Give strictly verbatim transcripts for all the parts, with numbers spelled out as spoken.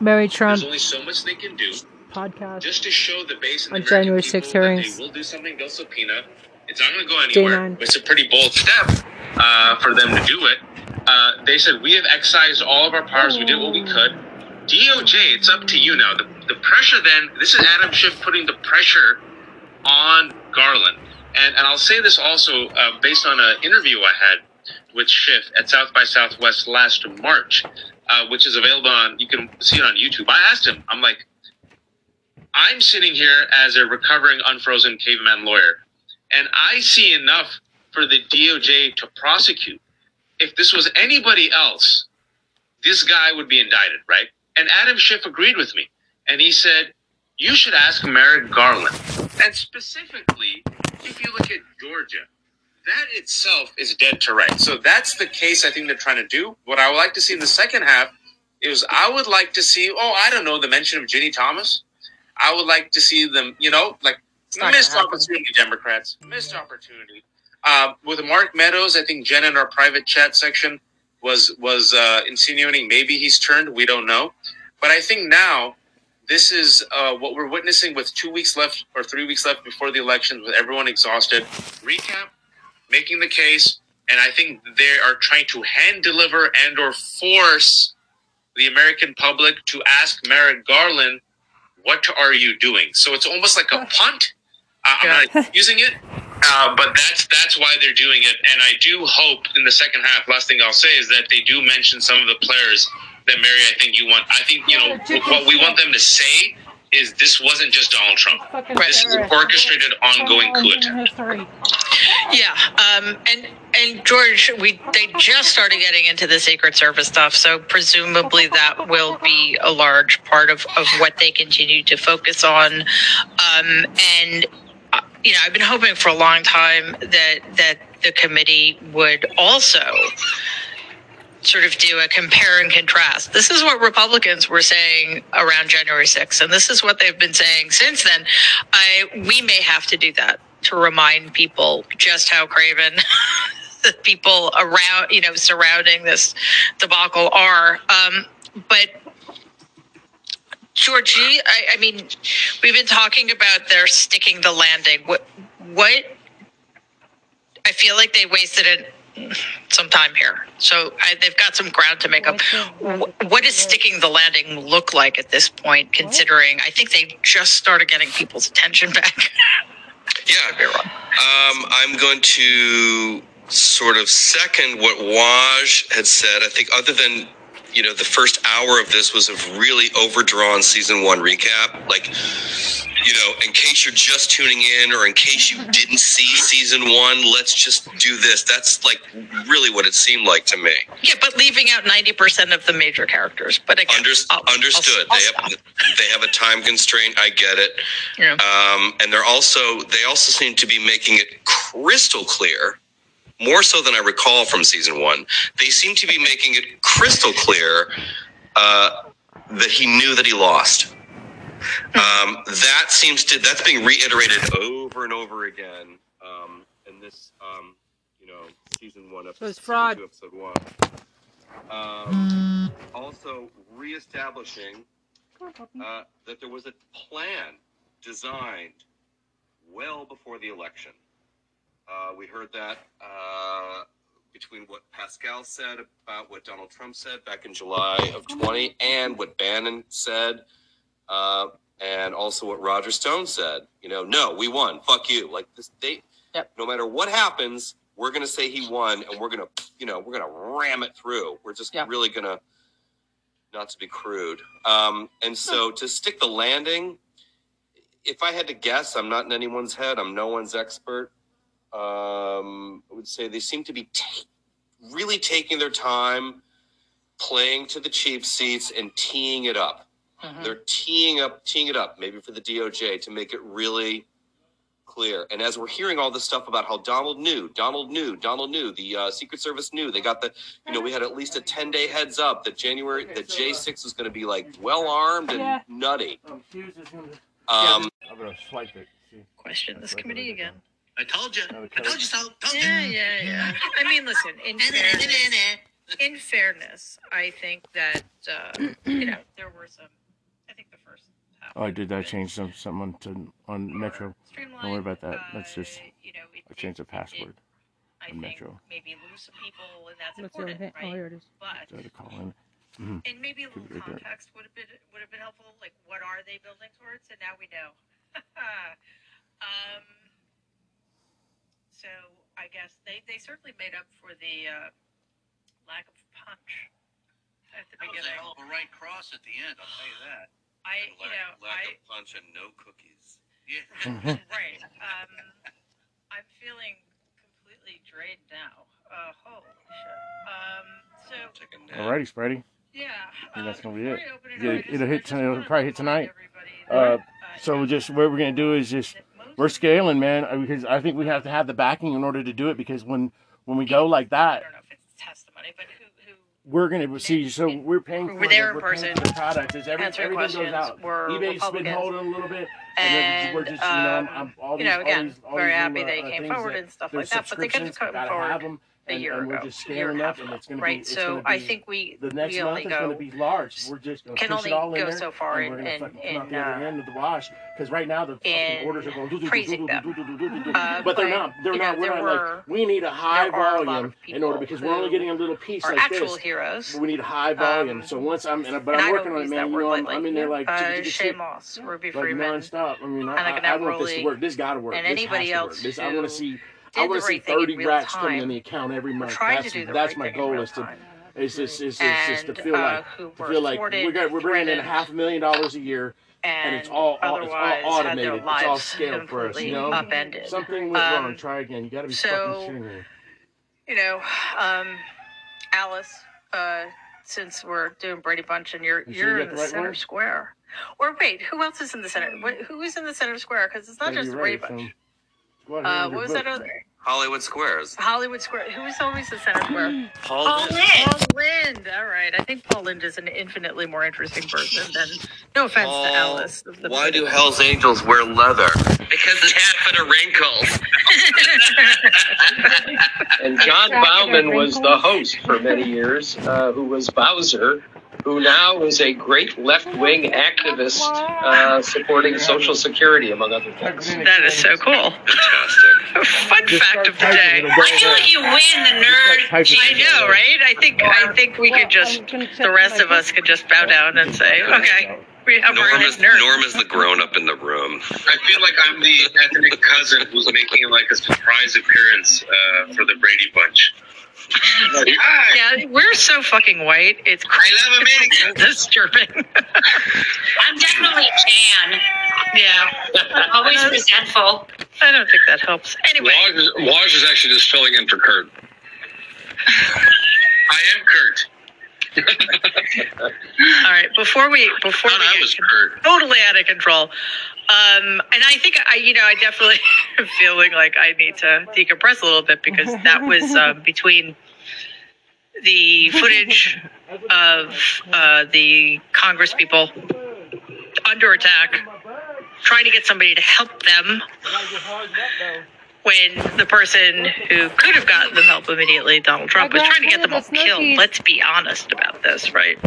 Mary Trump. There's only so much they can do. Podcast. Just to show the base and on the January sixth hearings. They will do something. They'll subpoena. It's not going to go anywhere. It's a pretty bold step uh, for them to do it. Uh, they said, we have excised all of our powers. Oh. We did what we could. D O J, it's up to you now. The, the pressure then, this is Adam Schiff putting the pressure on Garland. And, and I'll say this also uh, based on an interview I had with Schiff at South by Southwest last March, uh, which is available on, you can see it on YouTube. I asked him, I'm like, I'm sitting here as a recovering unfrozen caveman lawyer, and I see enough for the D O J to prosecute. If this was anybody else, this guy would be indicted, right? And Adam Schiff agreed with me. And he said, you should ask Merrick Garland. And specifically, if you look at Georgia, that itself is dead to rights. So that's the case I think they're trying to do. What I would like to see in the second half is I would like to see, oh, I don't know, the mention of Ginny Thomas. I would like to see them, you know, like missed opportunity, Democrats, missed opportunity. Uh, with Mark Meadows, I think Jen in our private chat section was was uh, insinuating maybe he's turned. We don't know. But I think now this is uh, what we're witnessing with two weeks left or three weeks left before the election with everyone exhausted. Recap, making the case. And I think they are trying to hand deliver and or force the American public to ask Merrick Garland, what are you doing? So it's almost like a punt. Uh, I'm not using it, uh, but that's that's why they're doing it. And I do hope in the second half, last thing I'll say is that they do mention some of the players that, Mary, I think you want. I think, you know, what we want them to say is this wasn't just Donald Trump. This is an orchestrated, ongoing coup attempt. Yeah, um, and and George, we they just started getting into the Secret Service stuff, so presumably that will be a large part of, of what they continue to focus on. Um, and uh, you know, I've been hoping for a long time that that the committee would also sort of do a compare and contrast. This is what Republicans were saying around January sixth, and this is what they've been saying since then. I we may have to do that to remind people just how craven the people around, you know, surrounding this debacle are. Um, but Georgie, I, I mean, we've been talking about their sticking the landing. What, what? I feel like they wasted an some time here, so I, they've got some ground to make up. What is sticking the landing look like at this point, considering I think they just started getting people's attention back? Yeah, um, I'm going to sort of second what Waj had said. I think other than, you know, the first hour of this was a really overdrawn season one recap. Like, you know, in case you're just tuning in or in case you didn't see season one, let's just do this. That's like really what it seemed like to me. Yeah, but leaving out ninety percent of the major characters. But again, Unders- I'll, understood. I'll, I'll they, have, they have a time constraint. I get it. Yeah. Um, and they're also they also seem to be making it crystal clear, more so than I recall from season one. They seem to be making it crystal clear uh, that he knew that he lost. Um, that seems to, that's being reiterated over and over again. Um, in this, um, you know, season one, episode, so fraud. Two, episode one. Um, also reestablishing uh, that there was a plan designed well before the election. Uh, we heard that uh, between what Pascal said about what Donald Trump said back in July of twenty and what Bannon said, uh, and also what Roger Stone said. You know, no, we won. Fuck you. Like this, they, yep. No matter what happens, we're going to say he won, and we're going to, you know, we're going to ram it through. We're just yep. really going to, not to be crude. Um, and so to stick the landing, if I had to guess, I'm not in anyone's head. I'm no one's expert. Um, I would say they seem to be t- really taking their time, playing to the cheap seats and teeing it up. Mm-hmm. They're teeing up, teeing it up, maybe for the D O J to make it really clear. And as we're hearing all this stuff about how Donald knew, Donald knew, Donald knew, the uh, Secret Service knew. They got the, you know, we had at least a ten-day heads up that January, okay, that so, J six uh, was going to be like well-armed and yeah. nutty. Um, I'm going to swipe it. Question this committee again. I told you. I told you so. Told yeah, you. yeah, yeah. I mean, listen. In fairness, in fairness, I think that uh, you know there were some. I think the first. Oh, I did. I changed some someone to on Metro. Don't worry about that. That's just. You know, it, I changed the password. It, I on think Metro. Maybe lose some people, and that's important, right? Oh, here it is. But so to call in. Mm-hmm. And maybe a little context would have been would have been helpful. Like, what are they building towards? And now we know. um. So I guess they they certainly made up for the uh, lack of punch at the that beginning. That was a hell of a right cross at the end. I'll tell you that. I lack, you know lack I, of punch and no cookies. Yeah. Right. Um. I'm feeling completely drained now. Uh, holy shit. Um. So. Alrighty, Spidey. Yeah, uh, that's gonna be it. It yeah, it'll hit. T- it'll probably hit tonight. Uh, uh, so yeah. just what we're gonna do is just we're scaling, man. Because I think we have to have the backing in order to do it. Because when when we go like that, I don't know if it's testimony, but who, who we're gonna see. So we're paying. For we're there in person. The product is every, everything goes out. eBay's been holding a little bit, and, and we're just you um, know, I'm, all you these, know again, all these, all very these happy new, they uh, came forward and stuff like that. But they couldn't come forward. A year and, and ago, we're just scaling up, and it's going right? to be. It's so be, I think we the next we month is going to be large. We're just going to push it all in there. Can only go so far, and, and, and, and out the other uh, end of the wash because right now the fucking orders are going. Praising them, uh, but they're not. They're not. Know, we're not were, like we need a high volume a in order because we're only getting a little piece like actual this. Actual heroes. But we need a high volume. Um, so once I'm, in a, but and I'm working on it, man. You know, I'm in there like Shaye Moss, Ruby Freeman, nonstop. I mean, I want this to work. This got to work. And anybody else, I want to see. I want to see thirty racks coming in the account every month. That's, that's my goal is to, is just, is just to feel like, to feel like we're got, we're bringing in half a million dollars a year, and it's all, all it's all automated, it's all scaled for us, you know. Upended. Something went wrong. Um, Try again. You got to be so, fucking shitting me. You know, um, Alice. Uh, since we're doing Brady Bunch, and you're you you're sure you in the, the right center one? Square. Or wait, who else is in the center? What, who is in the center square? Because it's not yeah, just Brady right, Bunch. So, What, uh, what was book? that other? Hollywood Squares. Hollywood Square. Who is always the center square? Paul, Paul Lynde. Paul Lynde. All right. I think Paul Lynde is an infinitely more interesting person than. No offense Paul, to Alice. The why do Hell's Angels wear leather? Because the taffeta wrinkles. And John Bauman was the host for many years, uh, who was Bowser, who now is a great left-wing activist uh, supporting Social Security, among other things. That is so cool. Fantastic. Fun Just fact of the day. I feel like you win the nerd. I know, right? I think I think we could just, the rest of us could just bow down and say, okay. Norm is, Norm is the grown-up in the room. I feel like I'm the ethnic cousin who's making like a surprise appearance uh, for the Brady Bunch. Yeah, we're so fucking white. It's crazy. I love America. It's disturbing. I'm definitely tan. Yeah. Always resentful. I don't think that helps. Anyway. Waj is actually just filling in for Kurt. I am Kurt. All right. Before we, before we I was Kurt. Totally out of control. Um, and I think I, you know, I definitely am feeling like I need to decompress a little bit because that was um, between the footage of uh, the Congress people under attack, trying to get somebody to help them when the person who could have gotten them help immediately, Donald Trump, was trying to get them all killed. Let's be honest about this, right?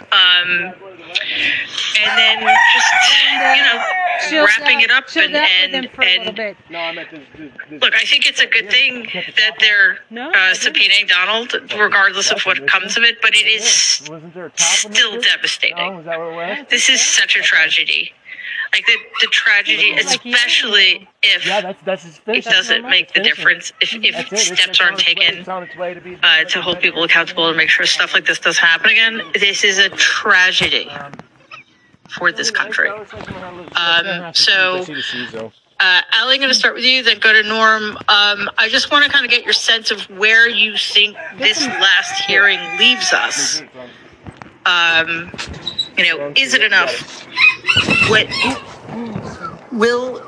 Um, and then just, you know, she'll wrapping that, it up and, and, and no, this, this, this, look, I think it's a good thing that they're no, uh, subpoenaing Donald, regardless of what comes of it, but it is still devastating. No, this is such a tragedy. Like the, the tragedy, especially if yeah, that's, that's his it doesn't make the difference, if, if steps aren't taken uh, to hold people accountable and make sure stuff like this doesn't happen again. This is a tragedy for this country. Um, so, uh, Ali, I'm going to start with you, then go to Norm. Um, I just want to kind of get your sense of where you think this last hearing leaves us. Um, you know, is it enough? What will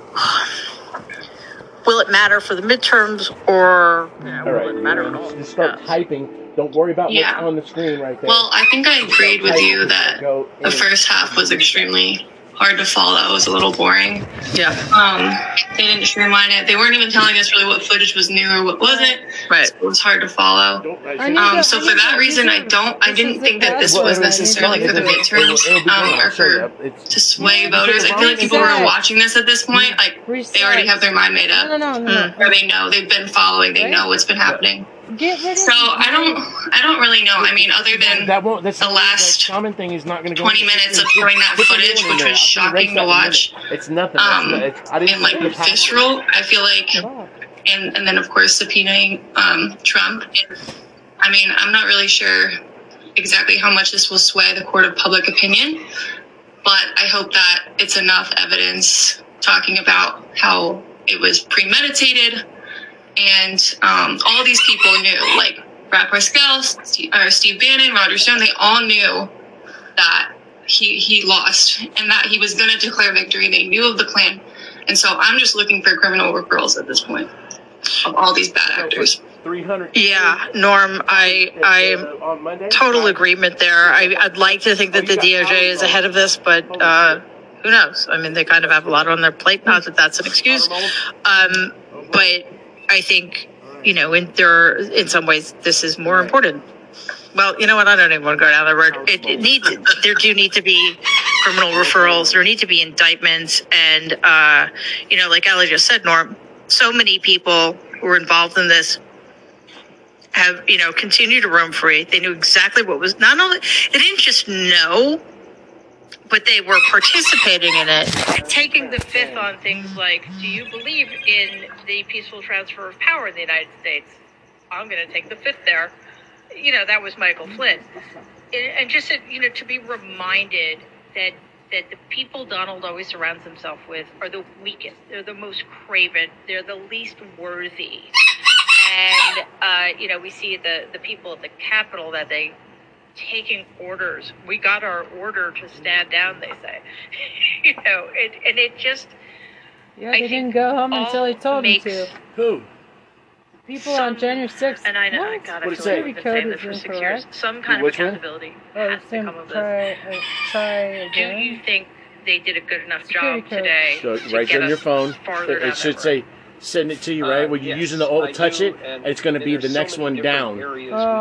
will it matter for the midterms, or you know, all right, will it matter at all? Just start yeah. typing. Don't worry about yeah. what's on the screen right there. Well, I think I agreed with you that the first half was extremely hard to follow. It was a little boring. Yeah. Um, they didn't streamline it. They weren't even telling us really what footage was new or what wasn't. Right. So it was hard to follow. Um, so for that reason, I don't, I didn't think that this was necessarily for the midterms um, or for to sway voters. I feel like people who are watching this at this point, like they already have their mind made up, mm, or they know they've been following. They know what's been happening. So I don't, I don't really know. I mean, other than that won't, that's the last common thing is not going to go twenty minutes of showing that footage, which was shocking to watch. It's nothing. Um, and like visceral, I feel like, and and then of course subpoenaing um, Trump. I mean, I'm not really sure exactly how much this will sway the court of public opinion, but I hope that it's enough evidence talking about how it was premeditated. And um, all these people knew, like Brad Parscale, Steve, or Steve Bannon, Roger Stone, they all knew that he he lost and that he was going to declare victory. They knew of the plan. And so I'm just looking for criminal referrals at this point of all these bad actors. Yeah, Norm, I I'm total agreement there. I, I'd like to think that the D O J is ahead of this, but uh, who knows? I mean, they kind of have a lot on their plate. Not that that's an excuse, um, but... I think, you know, in there, in some ways, this is more important. Well, you know what? I don't even want to go down that road. It, it needs, there do need to be criminal referrals. There need to be indictments. And, uh, you know, like Ali just said, Norm, so many people who were involved in this have, you know, continued to roam free. They knew exactly what was not only, they didn't just know, but they were participating in it. Taking the fifth on things like, do you believe in the peaceful transfer of power in the United States? I'm going to take the fifth there. You know, that was Michael Flynn. And just, you know, to be reminded that that the people Donald always surrounds himself with are the weakest. They're the most craven. They're the least worthy. And, uh, you know, we see the, the people at the Capitol that they... taking orders. We got our order to stand down, they say. You know, it, and it just... Yeah, they didn't go home until they told them to. Who? People on January sixth. And I know, God, I feel like I've been saying this for six years. Some kind of accountability has to come of this. Do you think they did a good enough job today? Right there on your phone. It should say... send it to you, right? Well, you're using the old touch it, and it's going to be the next one down.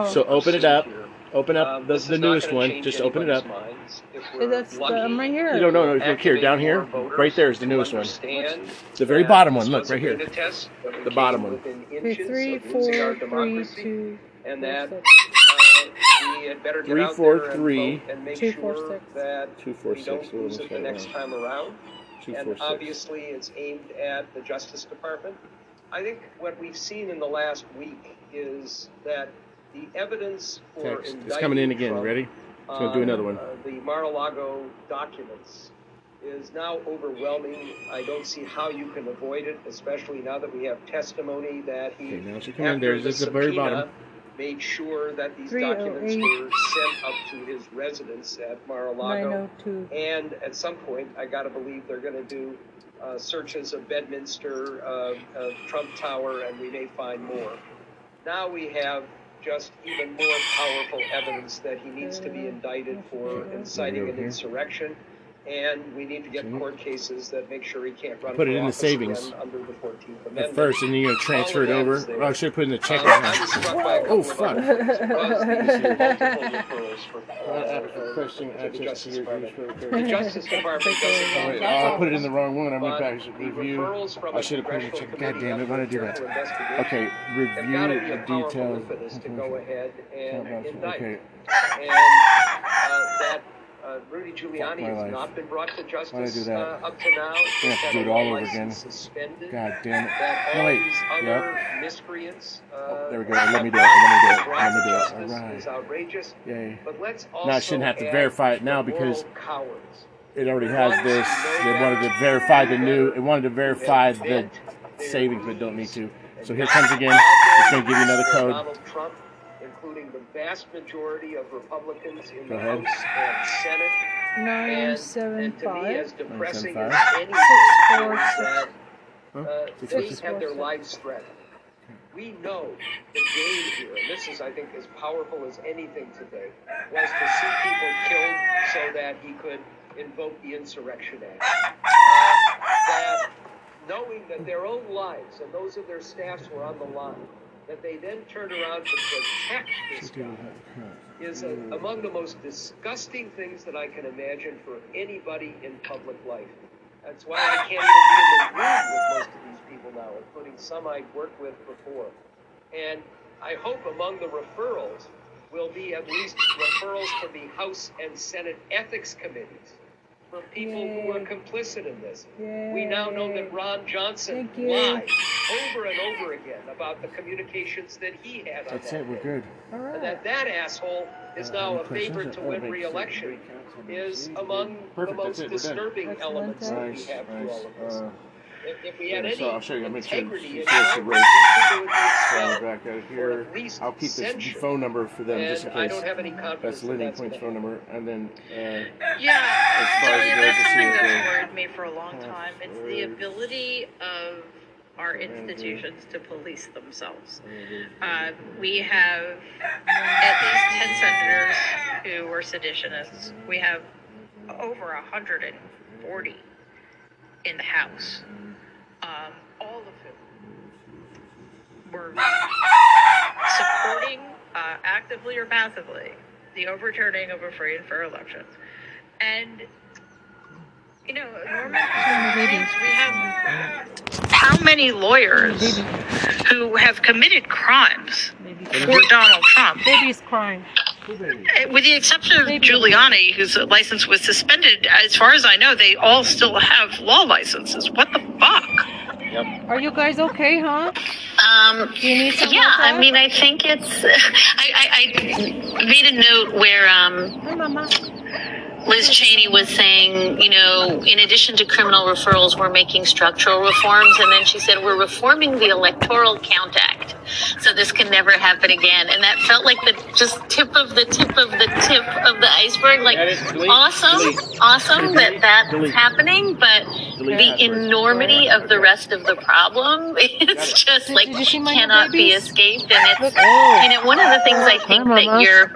So open it up. Open up um, the, the newest one. Just open it up. That's the, I'm right here. You don't know. No, no, look here. Down here. Right there is the newest one. The very bottom one. Look, right here. The bottom one. Three, four, three, two, three, four, three, two, four, six. Two, four, six. We'll lose it the next time around. Two, four, six. And obviously it's aimed at the Justice Department. I think what we've seen in the last week is that the evidence for indictment. It's coming in again. Trump, ready? It's going to do another one. Uh, the Mar-a-Lago documents is now overwhelming. I don't see how you can avoid it, especially now that we have testimony that he, okay, now she after there's the this subpoena, very bottom. Made sure that these documents were sent up to his residence at Mar-a-Lago. And at some point, I got to believe they're going to do uh, searches of Bedminster, uh, of Trump Tower, and we may find more. Now we have just even more powerful evidence that he needs to be indicted for inciting an insurrection, and we need to get court cases that make sure he can't run put it in the savings under the fourteenth amendment at first, and then you're transferred over. Well, I should have put in the checking. Uh, oh fuck. The Justice Department doesn't know. I put it in the wrong one. I went back to review. I should have put it in the check. God damn it, why did I do that? Okay, review the details. Okay. And that Uh, Rudy Giuliani has not been brought to justice uh, up to now. I have to do it all over again. Suspended. God damn it. That all these other miscreants, uh, oh, there we go. Let me do it. Let me do it. Let me do it. All right. It's outrageous. Yay. But let's also now I shouldn't have to verify it now because cowards. It already has this. They wanted to verify the new. It wanted to verify the savings, but don't need to. So here comes again. It's going to give you another code. Including the vast majority of Republicans in the House and Senate. nine seven five. And to me, as depressing as any that uh, they have their lives threatened. We know the game here, and this is, I think, as powerful as anything today, was to see people killed so that he could invoke the Insurrection Act. Uh, that, knowing that their own lives and those of their staffs were on the line, that they then turned around to protect this guy is a, among the most disgusting things that I can imagine for anybody in public life. That's why I can't even be in the room with most of these people now, including some I've worked with before. And I hope among the referrals will be at least referrals to the House and Senate ethics committees for people Yay. Who were complicit in this. Yay. We now know that Ron Johnson lied over and over again about the communications that he had on That's that it, day. We're good. All right. And that that asshole is uh, now a favorite to win re-election is among Perfect. the most it, disturbing elements that we have nice. through all of this. Uh, If we had yeah, so I'll show you. I'll make sure you see it's erased. Uh, back out here. I'll keep this phone number for them just in case. I don't have any confidence that's Lindy Point's phone number. And then, uh, yeah, as far as that's something that's worried me for a long time. It's the ability of our institutions to police themselves. Uh, we have at least ten senators who were seditionists. We have over one hundred forty in the House. Um, all of whom were supporting uh, actively or passively the overturning of a free and fair election. And, you know, Norman, we have how many lawyers who have committed crimes for Donald Trump? Baby's crying. With the exception of Giuliani, whose license was suspended, as far as I know, they all still have law licenses. What the fuck? Yep. Are you guys okay, huh? Um, Do you need some yeah, I mean, I think it's... I, I, I made a note where um, Hi, Mama. Liz Cheney was saying, you know, in addition to criminal referrals, we're making structural reforms. And then she said, we're reforming the Electoral Count Act. So this can never happen again. And that felt like the just tip of the tip of the tip of the iceberg. Like, awesome, delete. awesome delete. that that's delete. happening. But delete. the yeah, enormity right. of the rest of the problem, it's just like cannot be escaped. And it's, oh. you know, one of the things I think oh, that you're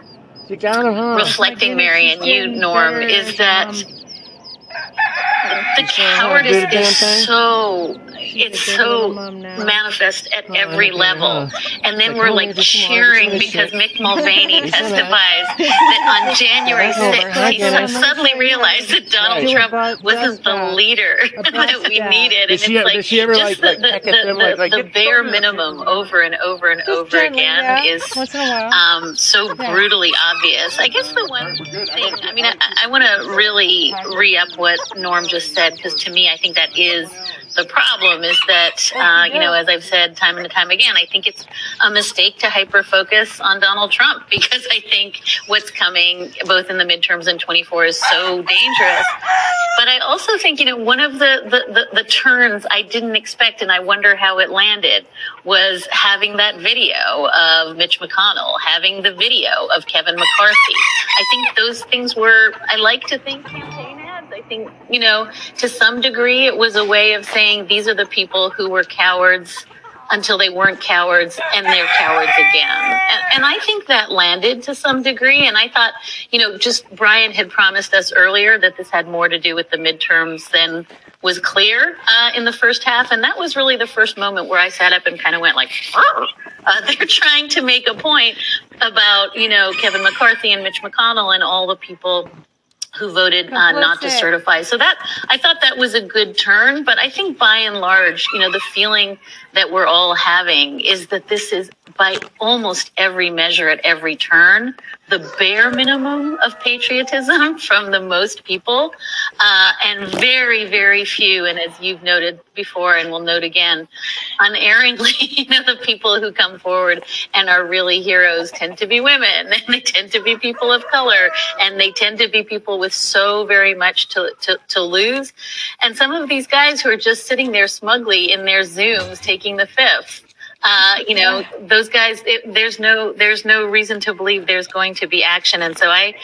you got him, huh? reflecting, Mary, and you, Norm, is that the cowardice is so, it's so manifest at every level. And then we're like cheering because Mick Mulvaney testifies that on January sixth, he suddenly realized that Donald Trump wasn't the leader that we needed. And it's like just the, the, the bare minimum over and over and over again is um, so brutally obvious. I guess the one thing, I mean, I, I want to really re-up what Norm just said, because to me, I think that is the problem, is that, uh, you know, as I've said time and time again, I think it's a mistake to hyper-focus on Donald Trump, because I think what's coming, both in the midterms and twenty-four, is so dangerous. But I also think, you know, one of the, the, the, the turns I didn't expect, and I wonder how it landed, was having that video of Mitch McConnell, having the video of Kevin McCarthy. I think those things were, I like to think, campaign ads. I think, you know, to some degree, it was a way of saying these are the people who were cowards until they weren't cowards, and they're cowards again. And, and I think that landed to some degree. And I thought, you know, just Brian had promised us earlier that this had more to do with the midterms than was clear uh, in the first half. And that was really the first moment where I sat up and kind of went like, oh, uh, they're trying to make a point about, you know, Kevin McCarthy and Mitch McConnell and all the people who voted uh, not to certify. So that, I thought that was a good turn, but I think by and large, you know, the feeling that we're all having is that this is by almost every measure at every turn, the bare minimum of patriotism from the most people, uh, and very, very few. And as you've noted before and will note again, unerringly, you know, the people who come forward and are really heroes tend to be women, and they tend to be people of color, and they tend to be people with so very much to, to, to lose. And some of these guys who are just sitting there smugly in their Zooms taking the fifth, Uh, you know, those guys, it, there's no there's no reason to believe there's going to be action. And so I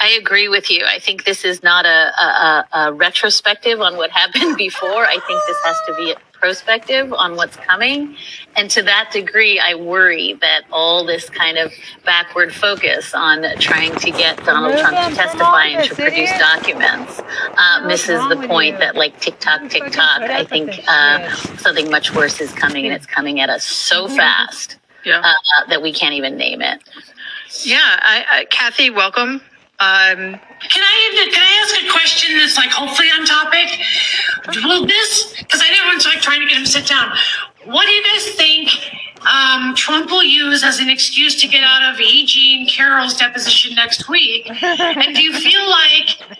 I agree with you. I think this is not a, a, a retrospective on what happened before. I think this has to be a prospective on what's coming. And to that degree, I worry that all this kind of backward focus on trying to get Donald Trump to testify and to produce documents uh, misses the point that, like, TikTok, TikTok, I think uh, something much worse is coming, and it's coming at us so fast uh, that we can't even name it. Yeah. I, I, Kathy, welcome. Um, can I can I ask a question that's, like, hopefully on topic? Will this, because I know everyone's, like, trying to get him to sit down. What do you guys think um, Trump will use as an excuse to get out of E. Jean Carroll's deposition next week? And do you feel like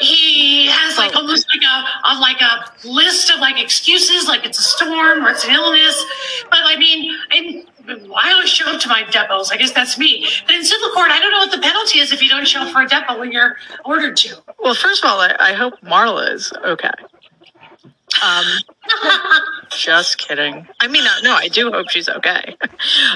he has, like, almost like a, a like a list of, like, excuses, like it's a storm or it's an illness? But I mean, I'm. I always show up to my depots. I guess that's me. But in civil court, I don't know what the penalty is if you don't show up for a depot when you're ordered to. Well, first of all, I, I hope Marla is okay. Um, just kidding. I mean, no, I do hope she's okay.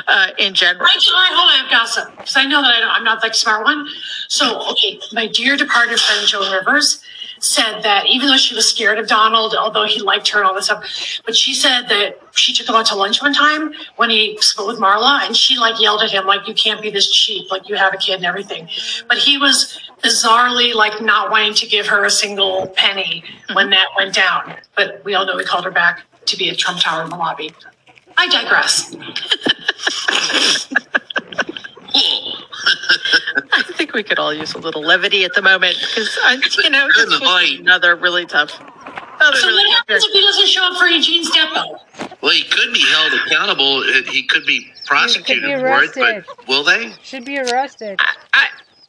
Uh, in general. I, I hope I have gossip because I know that I don't, I'm not like smart one. So, okay, my dear departed friend Joan Rivers said that even though she was scared of Donald, although he liked her and all this stuff, but she said that she took him out to lunch one time when he split with Marla, and she, like, yelled at him, like, you can't be this cheap, like, you have a kid and everything. But he was bizarrely, like, not wanting to give her a single penny when that went down. But we all know we called her back to be at Trump Tower in the lobby. I digress. I think we could all use a little levity at the moment because, I, you know, this was another really tough. Another so really what happens tough if he doesn't show up for Eugene's depot? Well, he could be held accountable. He could be prosecuted could be for it, but will they? Should be arrested. I, I,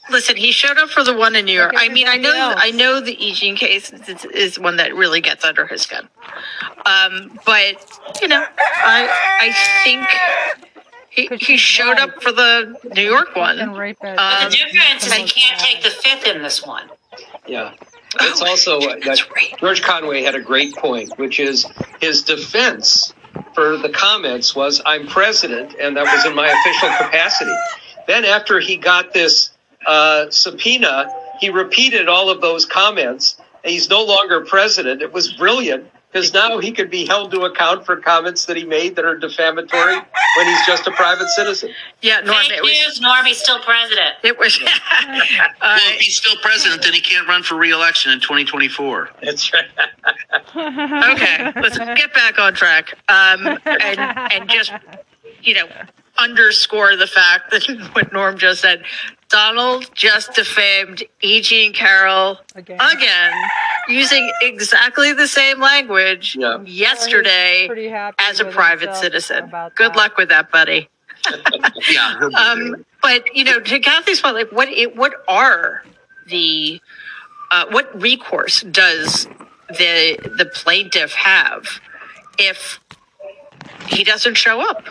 listen, he showed up for the one in New York. I mean, I know, else. I know the E. Jean case is, is one that really gets under his skin. Um, but you know, I I think. He, he showed up for the New York one. Um, but the difference is he can't take the fifth in this one. Yeah. It's oh, also uh, that right. George Conway had a great point, which is his defense for the comments was, I'm president, and that was in my official capacity. Then after he got this uh, subpoena, he repeated all of those comments, and he's no longer president. It was brilliant. Because now he could be held to account for comments that he made that are defamatory when he's just a private citizen. Yeah, Norm, it was, Norm, he's still president. It was. Yeah. uh, well, if he's still president, then he can't run for re-election in twenty twenty-four. That's right. Okay, let's get back on track um, and, and just, you know, underscore the fact that what Norm just said. Donald just defamed E. Jean Carroll again. again, using exactly the same language yeah. yesterday well, as a private citizen. Good that. luck with that, buddy. yeah. Um, but you know, to Kathy's point, like, what it, what are the uh, what recourse does the the plaintiff have if he doesn't show up?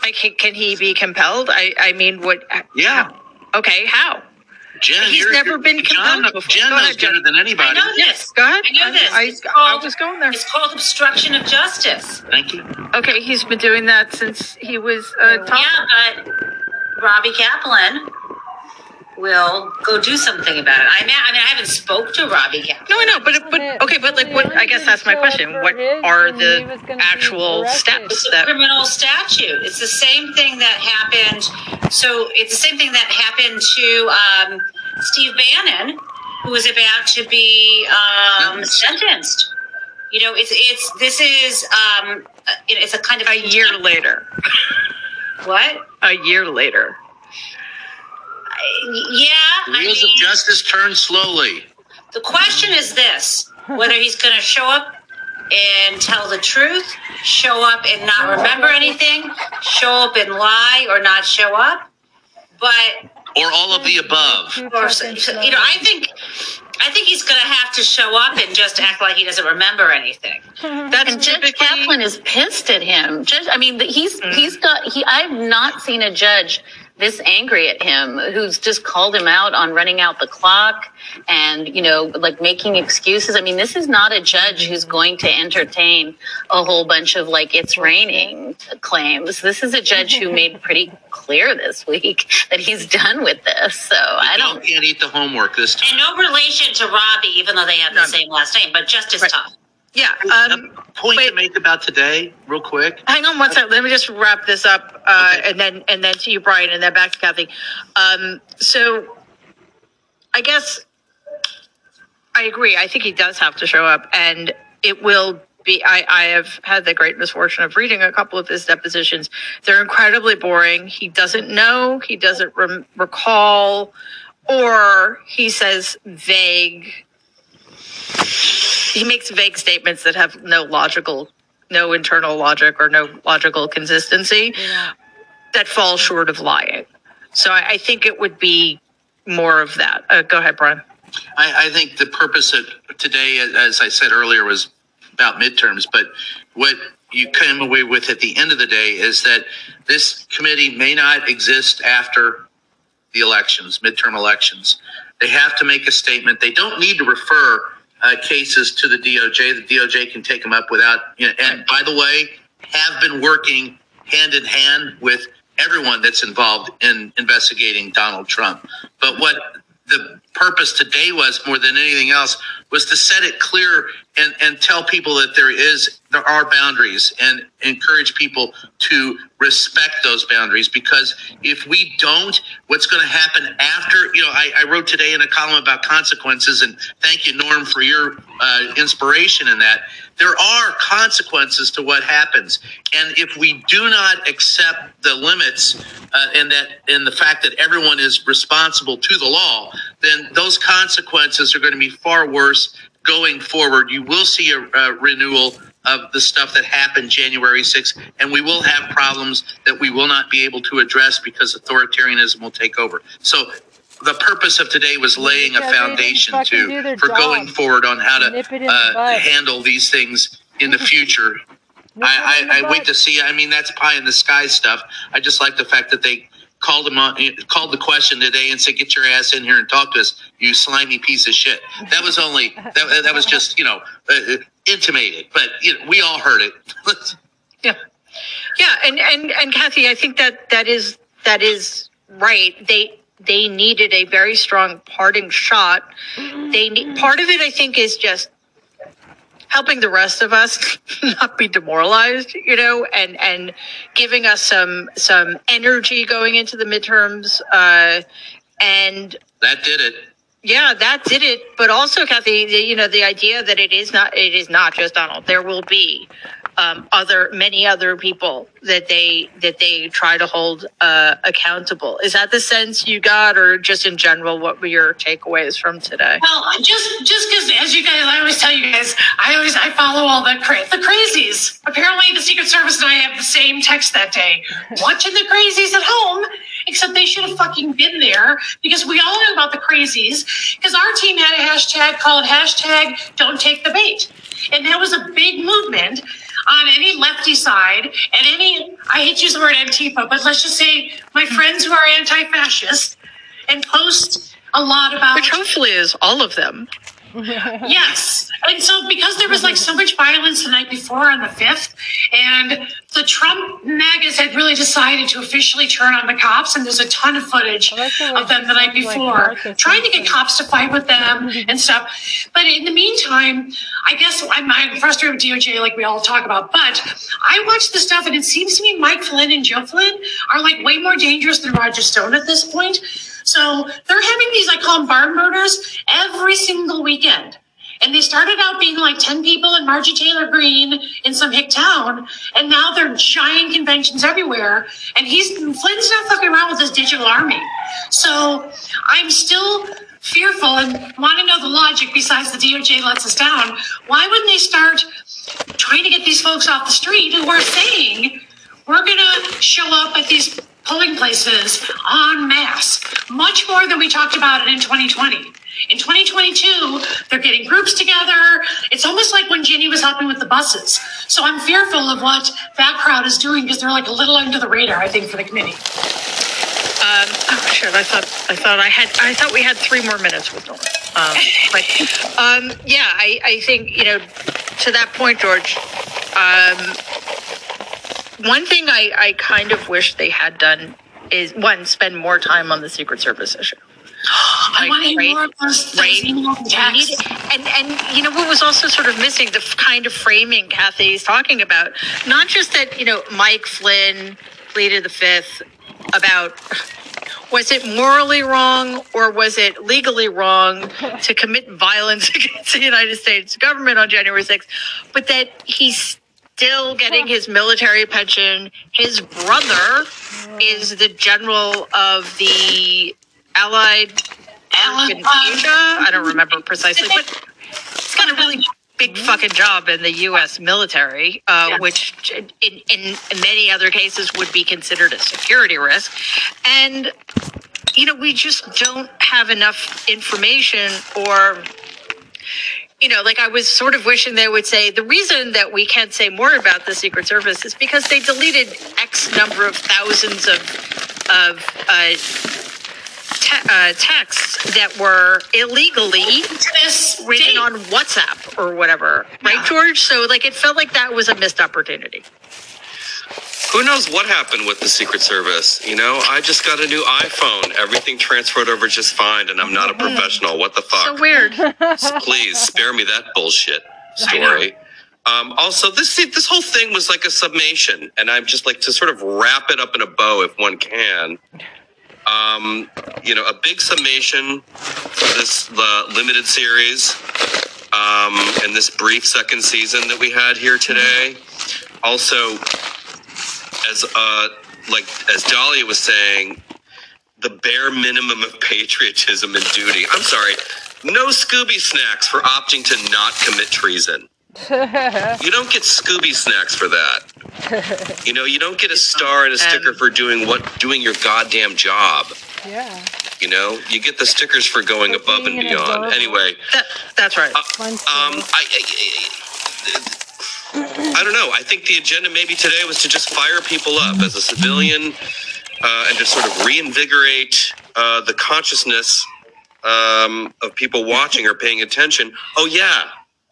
Like, can he be compelled? I, I mean, what? Yeah. How? Okay, how? Jen, He's you're, never you're, been compelled John, before. Jen knows better than anybody. I know this. Yes, go ahead. I know this. I, I, called, I was going there. It's called obstruction of justice. Thank you. Okay, he's been doing that since he was a toddler. Yeah, but Robbie Kaplan will go do something about it. I mean, I mean, I haven't spoke to Robbie Kaplan. No, I know, but but okay, but like, what? I guess that's my question. What are the actual steps? It's a criminal statute. It's the same thing that happened. So it's the same thing that happened to um, Steve Bannon, who was about to be um, sentenced. You know, it's it's this is um, it's a kind of a year later. What? A year later. Yeah, the wheels I mean, of justice turn slowly. The question is this: whether he's going to show up and tell the truth, show up and not remember anything, show up and lie, or not show up. But or all of the above. Or, you know, I think I think he's going to have to show up and just act like he doesn't remember anything. That's and Judge Kaplan is pissed at him. Judge, I mean, he's mm. he's got. He, I've not seen a judge this angry at him, who's just called him out on running out the clock and, you know, like making excuses. I mean, this is not a judge who's going to entertain a whole bunch of like it's raining claims. This is a judge who made pretty clear this week that he's done with this. So you I don't can't eat the homework this time. And no relation to Robbie, even though they have the no. same last name, but just as right. tough. Yeah. Um, point wait, to make about today, real quick. Hang on one second. Let me just wrap this up, uh, okay. and then and then to you, Brian, and then back to Kathy. Um, so, I guess I agree. I think he does have to show up, and it will be. I, I have had the great misfortune of reading a couple of his depositions. They're incredibly boring. He doesn't know. He doesn't re- recall, or he says vague. He makes vague statements that have no logical, no internal logic or no logical consistency yeah. that fall short of lying. So I, I think it would be more of that. Uh, go ahead, Brian. I, I think the purpose of today, as I said earlier, was about midterms. But what you came away with at the end of the day is that this committee may not exist after the elections, midterm elections. They have to make a statement. They don't need to refer uh, cases to the D O J. The D O J can take them up without, you know, and by the way, have been working hand in hand with everyone that's involved in investigating Donald Trump. But what the purpose today was, more than anything else, was to set it clear and, and tell people that there is there are boundaries and encourage people to respect those boundaries. Because if we don't, what's going to happen after, you know, I, I wrote today in a column about consequences, and thank you, Norm, for your uh, inspiration in that. There are consequences to what happens. And if we do not accept the limits uh, and that in the fact that everyone is responsible to the law, then those consequences are going to be far worse going forward. You will see a, a renewal of the stuff that happened January sixth, and we will have problems that we will not be able to address because authoritarianism will take over. So the purpose of today was laying yeah, a foundation to for job. going forward on how to uh, handle these things in the future. I, I, I wait to see. I mean, that's pie in the sky stuff. I just like the fact that they called him on, called the question today and said, "Get your ass in here and talk to us, you slimy piece of shit." That was only that. That was just you know uh, intimated, but you know, we all heard it. yeah, yeah, and, and and Kathy, I think that that is that is right. They. They needed a very strong parting shot. They need, part of it, I think, is just helping the rest of us not be demoralized, you know, and, and giving us some some energy going into the midterms. Uh, and that did it. Yeah, that did it. But also, Kathy, the, you know, the idea that it is not it is not just Donald. There will be um, other many other people that they that they try to hold uh, accountable. Is that the sense you got, or just in general, what were your takeaways from today? Well, just just because, as you guys, I always tell you guys, I always I follow all the cra- the crazies. Apparently, the Secret Service and I have the same text that day. Watching the crazies at home. Except they should have fucking been there because we all knew about the crazies because our team had a hashtag called hashtag don't take the bait. And that was a big movement on any lefty side and any, I hate to use the word Antifa, but let's just say my friends who are anti-fascist and post a lot about. Which hopefully is all of them. Yes. And so because there was like so much violence the night before on the fifth and the Trump MAGAs had really decided to officially turn on the cops. And there's a ton of footage well, of them the night before like trying to get cops to fight with them and stuff. But in the meantime, I guess I'm, I'm frustrated with D O J like we all talk about. But I watch the stuff and it seems to me Mike Flynn and Joe Flynn are like way more dangerous than Roger Stone at this point. So they're having these, I call them barn murders, every single weekend. And they started out being like ten people in Marjorie Taylor Greene in some hick town. And now they're giant conventions everywhere. And he's Flynn's not fucking around with his digital army. So I'm still fearful and want to know the logic besides the D O J lets us down. Why wouldn't they start trying to get these folks off the street who are saying we're going to show up at these polling places en masse, much more than we talked about it in twenty twenty. In twenty twenty-two, they're getting groups together. It's almost like when Ginny was helping with the buses. So I'm fearful of what that crowd is doing because they're like a little under the radar, I think, for the committee. Um, oh shit! I thought I thought I had I thought we had three more minutes with Norm. Um, but um, yeah, I, I think you know to that point, George. Um, One thing I, I kind of wish they had done is, one, spend more time on the Secret Service issue. I like, want to hear right, more of those right, things. And, and, you know, what was also sort of missing, the kind of framing Kathy's talking about, not just that, you know, Mike Flynn pleaded the fifth about Was it morally wrong or was it legally wrong to commit violence against the United States government on January sixth? But that he's still getting his military pension. His brother is the general of the Allied American Asia. I don't remember precisely, but he's got a really big fucking job in the U S military, uh, yeah. which in, in many other cases would be considered a security risk. And, you know, we just don't have enough information or, you know, like I was sort of wishing they would say the reason that we can't say more about the Secret Service is because they deleted X number of thousands of, of, uh, Te- uh, texts that were illegally written on WhatsApp or whatever, right, yeah. George? So, like, it felt like that was a missed opportunity. Who knows what happened with the Secret Service? You know, I just got a new iPhone. Everything transferred over just fine, and I'm not a professional. What the fuck? So weird. Please, spare me that bullshit story. Um, also, this this whole thing was like a summation, and I'd just like to sort of wrap it up in a bow if one can. Um, you know, a big summation for this uh, limited series um, and this brief second season that we had here today. Also, as uh, like as Dahlia was saying, the bare minimum of patriotism and duty. I'm sorry, no Scooby snacks for opting to not commit treason. You don't get Scooby snacks for that. You know, you don't get a star and a sticker for doing what doing your goddamn job. Yeah. You know, you get the stickers for going for above and beyond. Adorable. Anyway, that, that's right. Uh, um, I, I, I, I don't know. I think the agenda maybe today was to just fire people up as a civilian uh, and just sort of reinvigorate uh, the consciousness um, of people watching or paying attention. Oh yeah.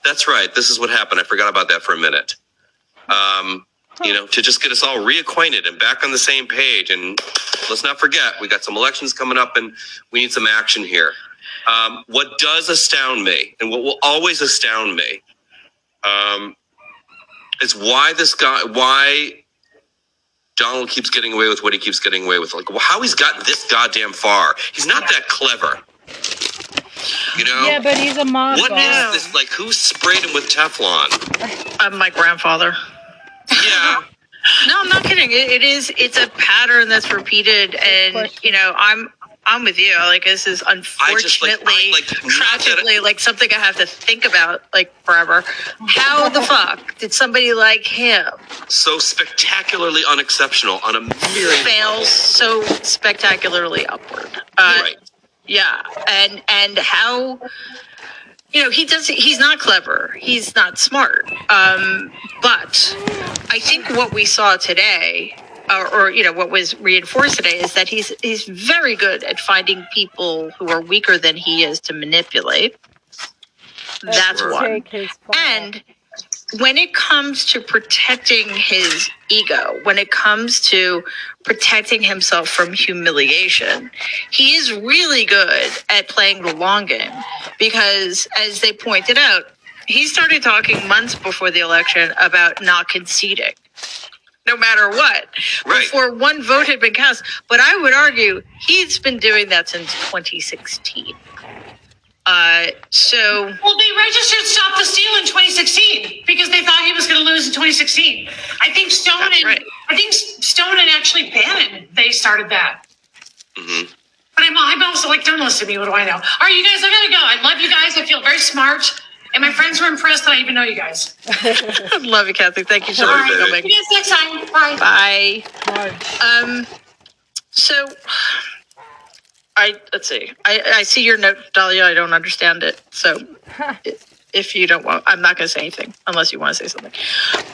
That's right. This is what happened. I forgot about that for a minute. Um, you know, to just get us all reacquainted and back on the same page. And let's not forget, we got some elections coming up and we need some action here. Um, what does astound me and what will always astound me um, is why this guy, why Donald keeps getting away with what he keeps getting away with. Like how he's gotten this goddamn far. He's not that clever. You know, yeah, but he's a mob. What is this? Like, who sprayed him with Teflon? Um, my grandfather. Yeah. No, I'm not kidding. It, it is. It's a pattern that's repeated, and you know, I'm, I'm with you. Like, this is unfortunately, just, like, I, like, tragically, I, like something I have to think about like forever. How the fuck did somebody like him, so spectacularly unexceptional, on a myriad, fail so spectacularly upward? Uh, right. Yeah, and and how, you know, he does. He's not clever. He's not smart. Um, but I think what we saw today, or, or you know, what was reinforced today, is that he's he's very good at finding people who are weaker than he is to manipulate. That's one. And when it comes to protecting his ego, when it comes to protecting himself from humiliation, he is really good at playing the long game because, as they pointed out, he started talking months before the election about not conceding, no matter what, right, before one vote had been cast. But I would argue he's been doing that since twenty sixteen. Uh, so well, they registered Stop the Steal in twenty sixteen because they thought he was going to lose in twenty sixteen. I think Stone and right. I think Stone and actually Bannon, they started that. Mm-hmm. But I'm I'm also like, don't listen to me. What do I know? All right, you guys, I gotta go. I love you guys. I feel very smart, and my friends were impressed that I even know you guys. I love you, Kathy. Thank you so much for coming. See you guys next time. Bye. Bye. Bye. Um. So. I let's see. I, I see your note, Dahlia. I don't understand it. So if you don't want, I'm not going to say anything unless you want to say something.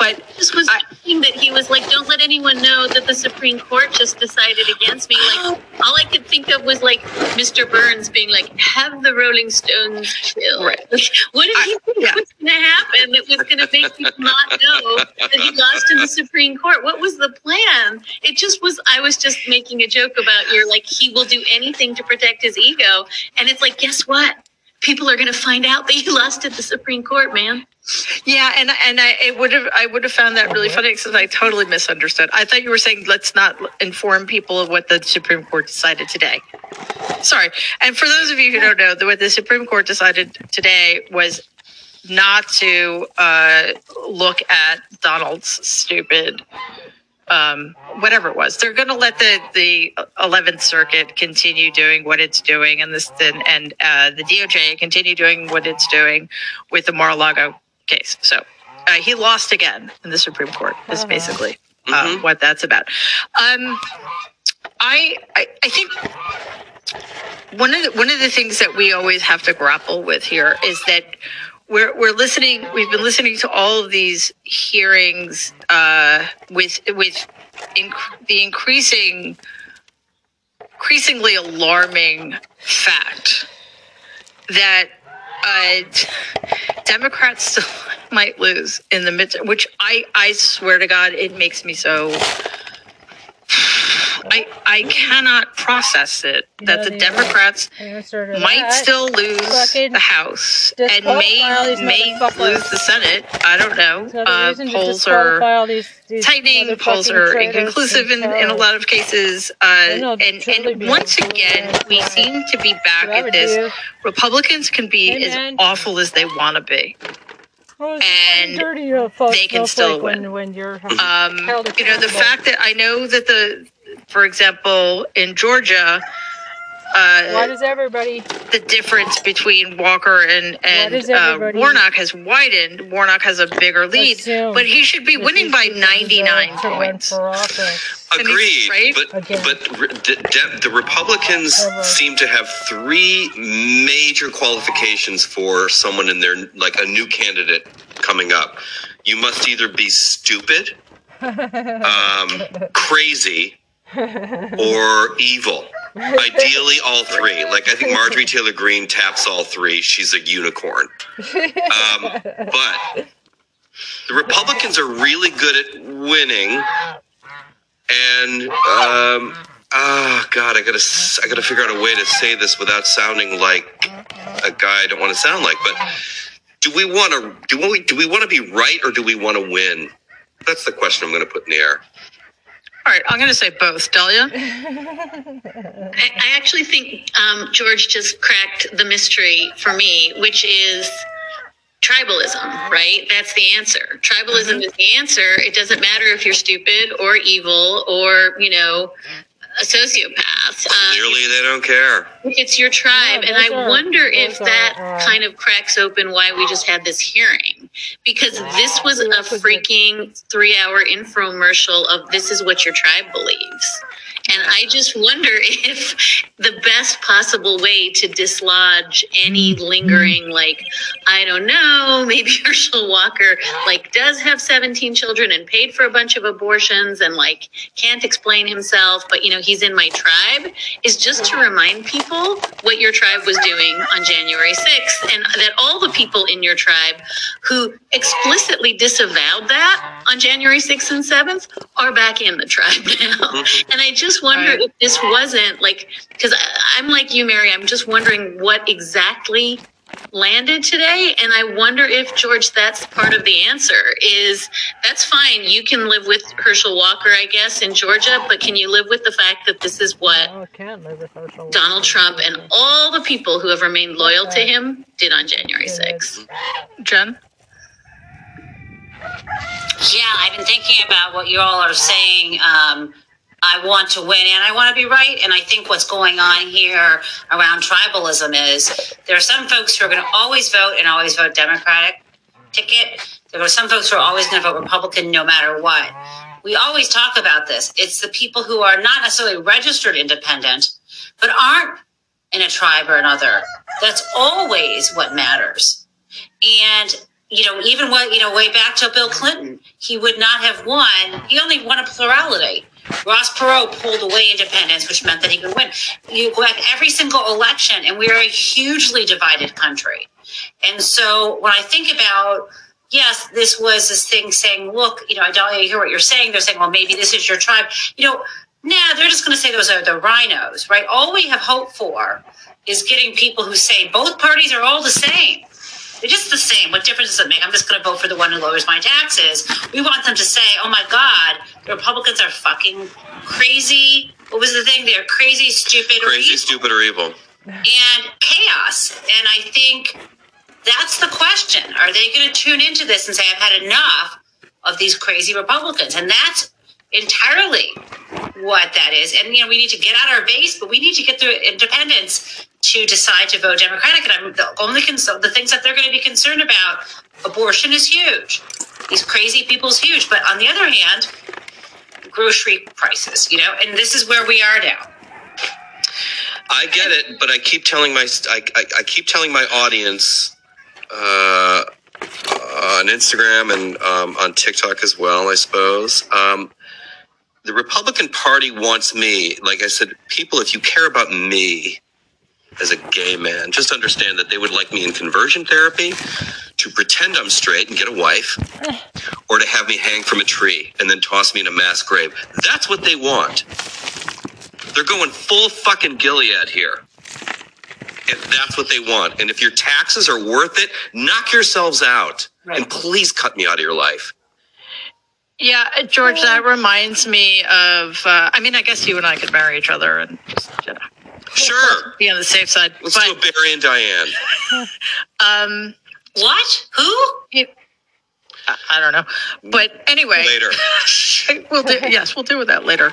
But this was I, thinking that he was like, don't let anyone know that the Supreme Court just decided against me. Like all I could think of was like Mister Burns being like, have the Rolling Stones chill. Right. What did he think yeah. was going to happen that was going to make people not know that he lost in the Supreme Court? What was the plan? It just was. I was just making a joke about your like he will do anything to protect his ego, and it's like, guess what? people are going to find out that you lost at the Supreme Court, man. Yeah, and and I it would have I would have found that really funny because I totally misunderstood. I thought you were saying let's not inform people of what the Supreme Court decided today. Sorry. And for those of you who don't know, what the Supreme Court decided today was not to uh, look at Donald's stupid um, whatever it was. They're going to let the the eleventh Circuit continue doing what it's doing, and this and, and uh, the D O J continue doing what it's doing with the Mar-a-Lago case. So uh, he lost again in the Supreme Court is basically uh, mm-hmm. what that's about. Um, I, I I think one of the, one of the things that we always have to grapple with here is that we're we're listening. We've been listening to all of these hearings uh, with with inc- the increasing increasingly alarming fact that Uh, Democrats still might lose in the midterm, which I, I swear to God, it makes me so. I I cannot process it that the Democrats might still lose the House and may may lose the Senate. I don't know. Uh, polls are tightening. Polls are inconclusive in, in a lot of cases. Uh, and and once again, we seem to be back at this. Republicans can be as awful as they want to be. And they can still win. Um, you know, the fact that I know that the, for example, in Georgia, uh, what is everybody? The difference between Walker and, and uh, Warnock has widened. Warnock has a bigger lead, assume but he should be winning by ninety-nine points. Agreed, I mean, right? but Again. but de- de- the Republicans Over. seem to have three major qualifications for someone in their, like a new candidate coming up. You must either be stupid, um, crazy, or evil. Ideally, all three. Like, I think Marjorie Taylor Greene taps all three. She's a unicorn. Um, but the Republicans are really good at winning. And um, oh God, I gotta I gotta figure out a way to say this without sounding like a guy I don't want to sound like. But do we want to do we do we want to be right or do we want to win? That's the question I'm going to put in the air. All right, I'm going to say both. Dahlia? I, I actually think um, George just cracked the mystery for me, which is tribalism, right? That's the answer. Tribalism mm-hmm. is the answer. It doesn't matter if you're stupid or evil or, you know, a sociopath. Um, Clearly they don't care. It's your tribe. Yeah, and I are, wonder if are, that are. kind of cracks open why we just had this hearing. Because this was a freaking three-hour infomercial of this is what your tribe believes. And I just wonder if the best possible way to dislodge any lingering, like, I don't know, maybe Herschel Walker, like, does have seventeen children and paid for a bunch of abortions and, like, can't explain himself, but, you know, he's in my tribe, is just to remind people what your tribe was doing on January sixth and that all the people in your tribe who explicitly disavowed that on January sixth and seventh are back in the tribe now. And I just Just wonder right. if this wasn't like, because I'm like you, Mary, I'm just wondering what exactly landed today. And I wonder if, George, that's part of the answer is that's fine. You can live with Herschel Walker, I guess, in Georgia. But can you live with the fact that this is what oh, I can't live with Herschel Donald Trump and all the people who have remained loyal to him did on January sixth? Jen? Yeah, I've been thinking about what you all are saying. Um, I want to win and I want to be right. And I think what's going on here around tribalism is there are some folks who are going to always vote and always vote Democratic ticket. There are some folks who are always going to vote Republican no matter what. We always talk about this. It's the people who are not necessarily registered independent, but aren't in a tribe or another. That's always what matters. And you know, even what, you know, way back to Bill Clinton, he would not have won. He only won a plurality. Ross Perot pulled away independents, which meant that he could win. You go back every single election, and we are a hugely divided country. And so when I think about, yes, this was this thing saying, look, you know, I don't hear what you're saying. They're saying, well, maybe this is your tribe. You know, Nah, they're just going to say those are the rhinos, right? All we have hope for is getting people who say both parties are all the same. They're just the same. What difference does it make? I'm just going to vote for the one who lowers my taxes. We want them to say, oh, my God, the Republicans are fucking crazy. What was the thing? They're crazy, stupid, or evil. Crazy, stupid, or evil. And chaos. And I think that's the question. Are they going to tune into this and say, I've had enough of these crazy Republicans? And that's entirely what that is. And, you know, we need to get out our base, but we need to get through independence to decide to vote Democratic. And I'm the only concern, the things that they're going to be concerned about, abortion is huge. These crazy people's huge. But on the other hand, grocery prices, you know, and this is where we are now. I get it, but I keep telling my, I, I, I keep telling my audience, uh, on Instagram and, um, on TikTok as well, I suppose, um, the Republican Party wants me, like I said, people, if you care about me as a gay man, just understand that they would like me in conversion therapy to pretend I'm straight and get a wife, or to have me hang from a tree and then toss me in a mass grave. That's what they want. They're going full fucking Gilead here. And that's what they want. And if your taxes are worth it, knock yourselves out. Right. And please cut me out of your life. Yeah, George, that reminds me of, uh, I mean, I guess you and I could marry each other and just, you know. Sure. Be on the safe side. Let's but, do a Barry and Diane. um, what? Who? You, I, I don't know. But anyway. Later. we'll do, yes, we'll deal with that later.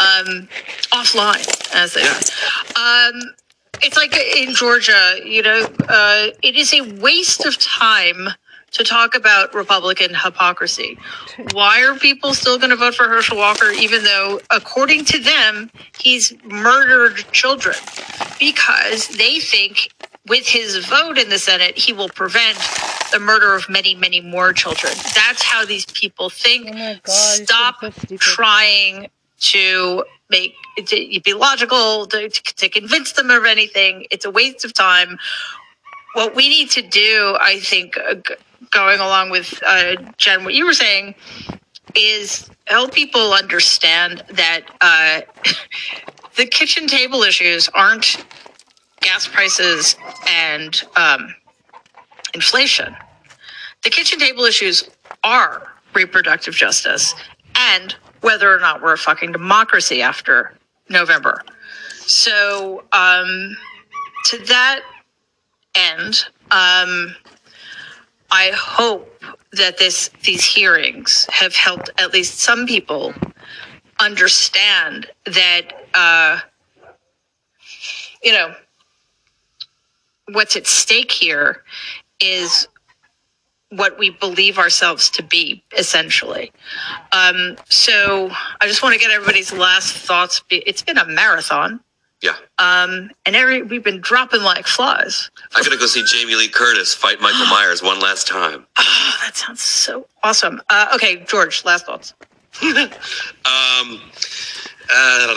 Um, offline, as they yeah. say. Um, it's like in Georgia, you know, uh, it is a waste of time to talk about Republican hypocrisy. Why are people still going to vote for Herschel Walker, even though, according to them, he's murdered children? Because they think with his vote in the Senate, he will prevent the murder of many, many more children. That's how these people think. Oh my God, stop trying to make it be logical, to, to convince them of anything. It's a waste of time. What we need to do, I think, uh, going along with, uh, Jen, what you were saying, is help people understand that uh, the kitchen table issues aren't gas prices and um, inflation. The kitchen table issues are reproductive justice and whether or not we're a fucking democracy after November. So um, to that end, um, I hope that this these hearings have helped at least some people understand that, uh, you know, what's at stake here is what we believe ourselves to be, essentially. Um, so I just want to get everybody's last thoughts. It's been a marathon. Yeah. Um, and every we've been dropping like flies. I gotta go see Jamie Lee Curtis fight Michael Myers one last time. Oh, that sounds so awesome. Uh, okay, George, last thoughts. um, uh,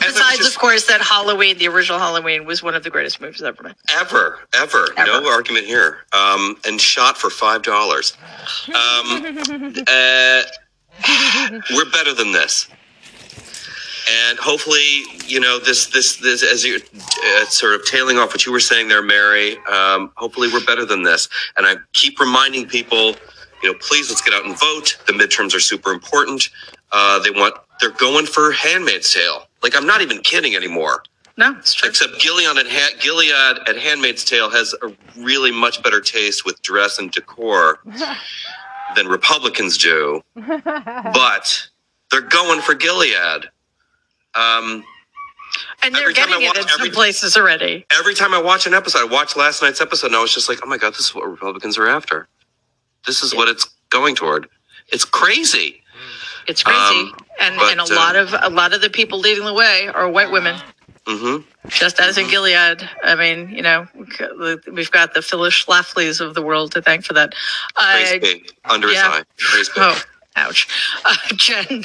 Besides, just, of course, that Halloween, the original Halloween, was one of the greatest movies ever made. Ever, ever, ever. No argument here. Um, and shot for five dollars. Um, uh, we're better than this. And hopefully, you know, this, this, this, as you're uh, sort of tailing off what you were saying there, Mary, um, hopefully we're better than this. And I keep reminding people, you know, please, let's get out and vote. The midterms are super important. Uh, they want, they're going for Handmaid's Tale. Like, I'm not even kidding anymore. No, it's true. Except Gilead and ha- Gilead at Handmaid's Tale has a really much better taste with dress and decor than Republicans do. But they're going for Gilead. Um, and they're getting it in some places already. Every time I watch an episode, I watched last night's episode, and I was just like, oh my God, this is what Republicans are after. This is yeah. what it's going toward. It's crazy. It's crazy. Um, and but, and a uh, lot of a lot of the people leading the way are white women. Mm-hmm. Just as mm-hmm. in Gilead. I mean, you know, we've got the Phyllis Schlafly's of the world to thank for that. Uh, Praise uh, Under his yeah. eye. Praise oh, ouch. Uh, Jen.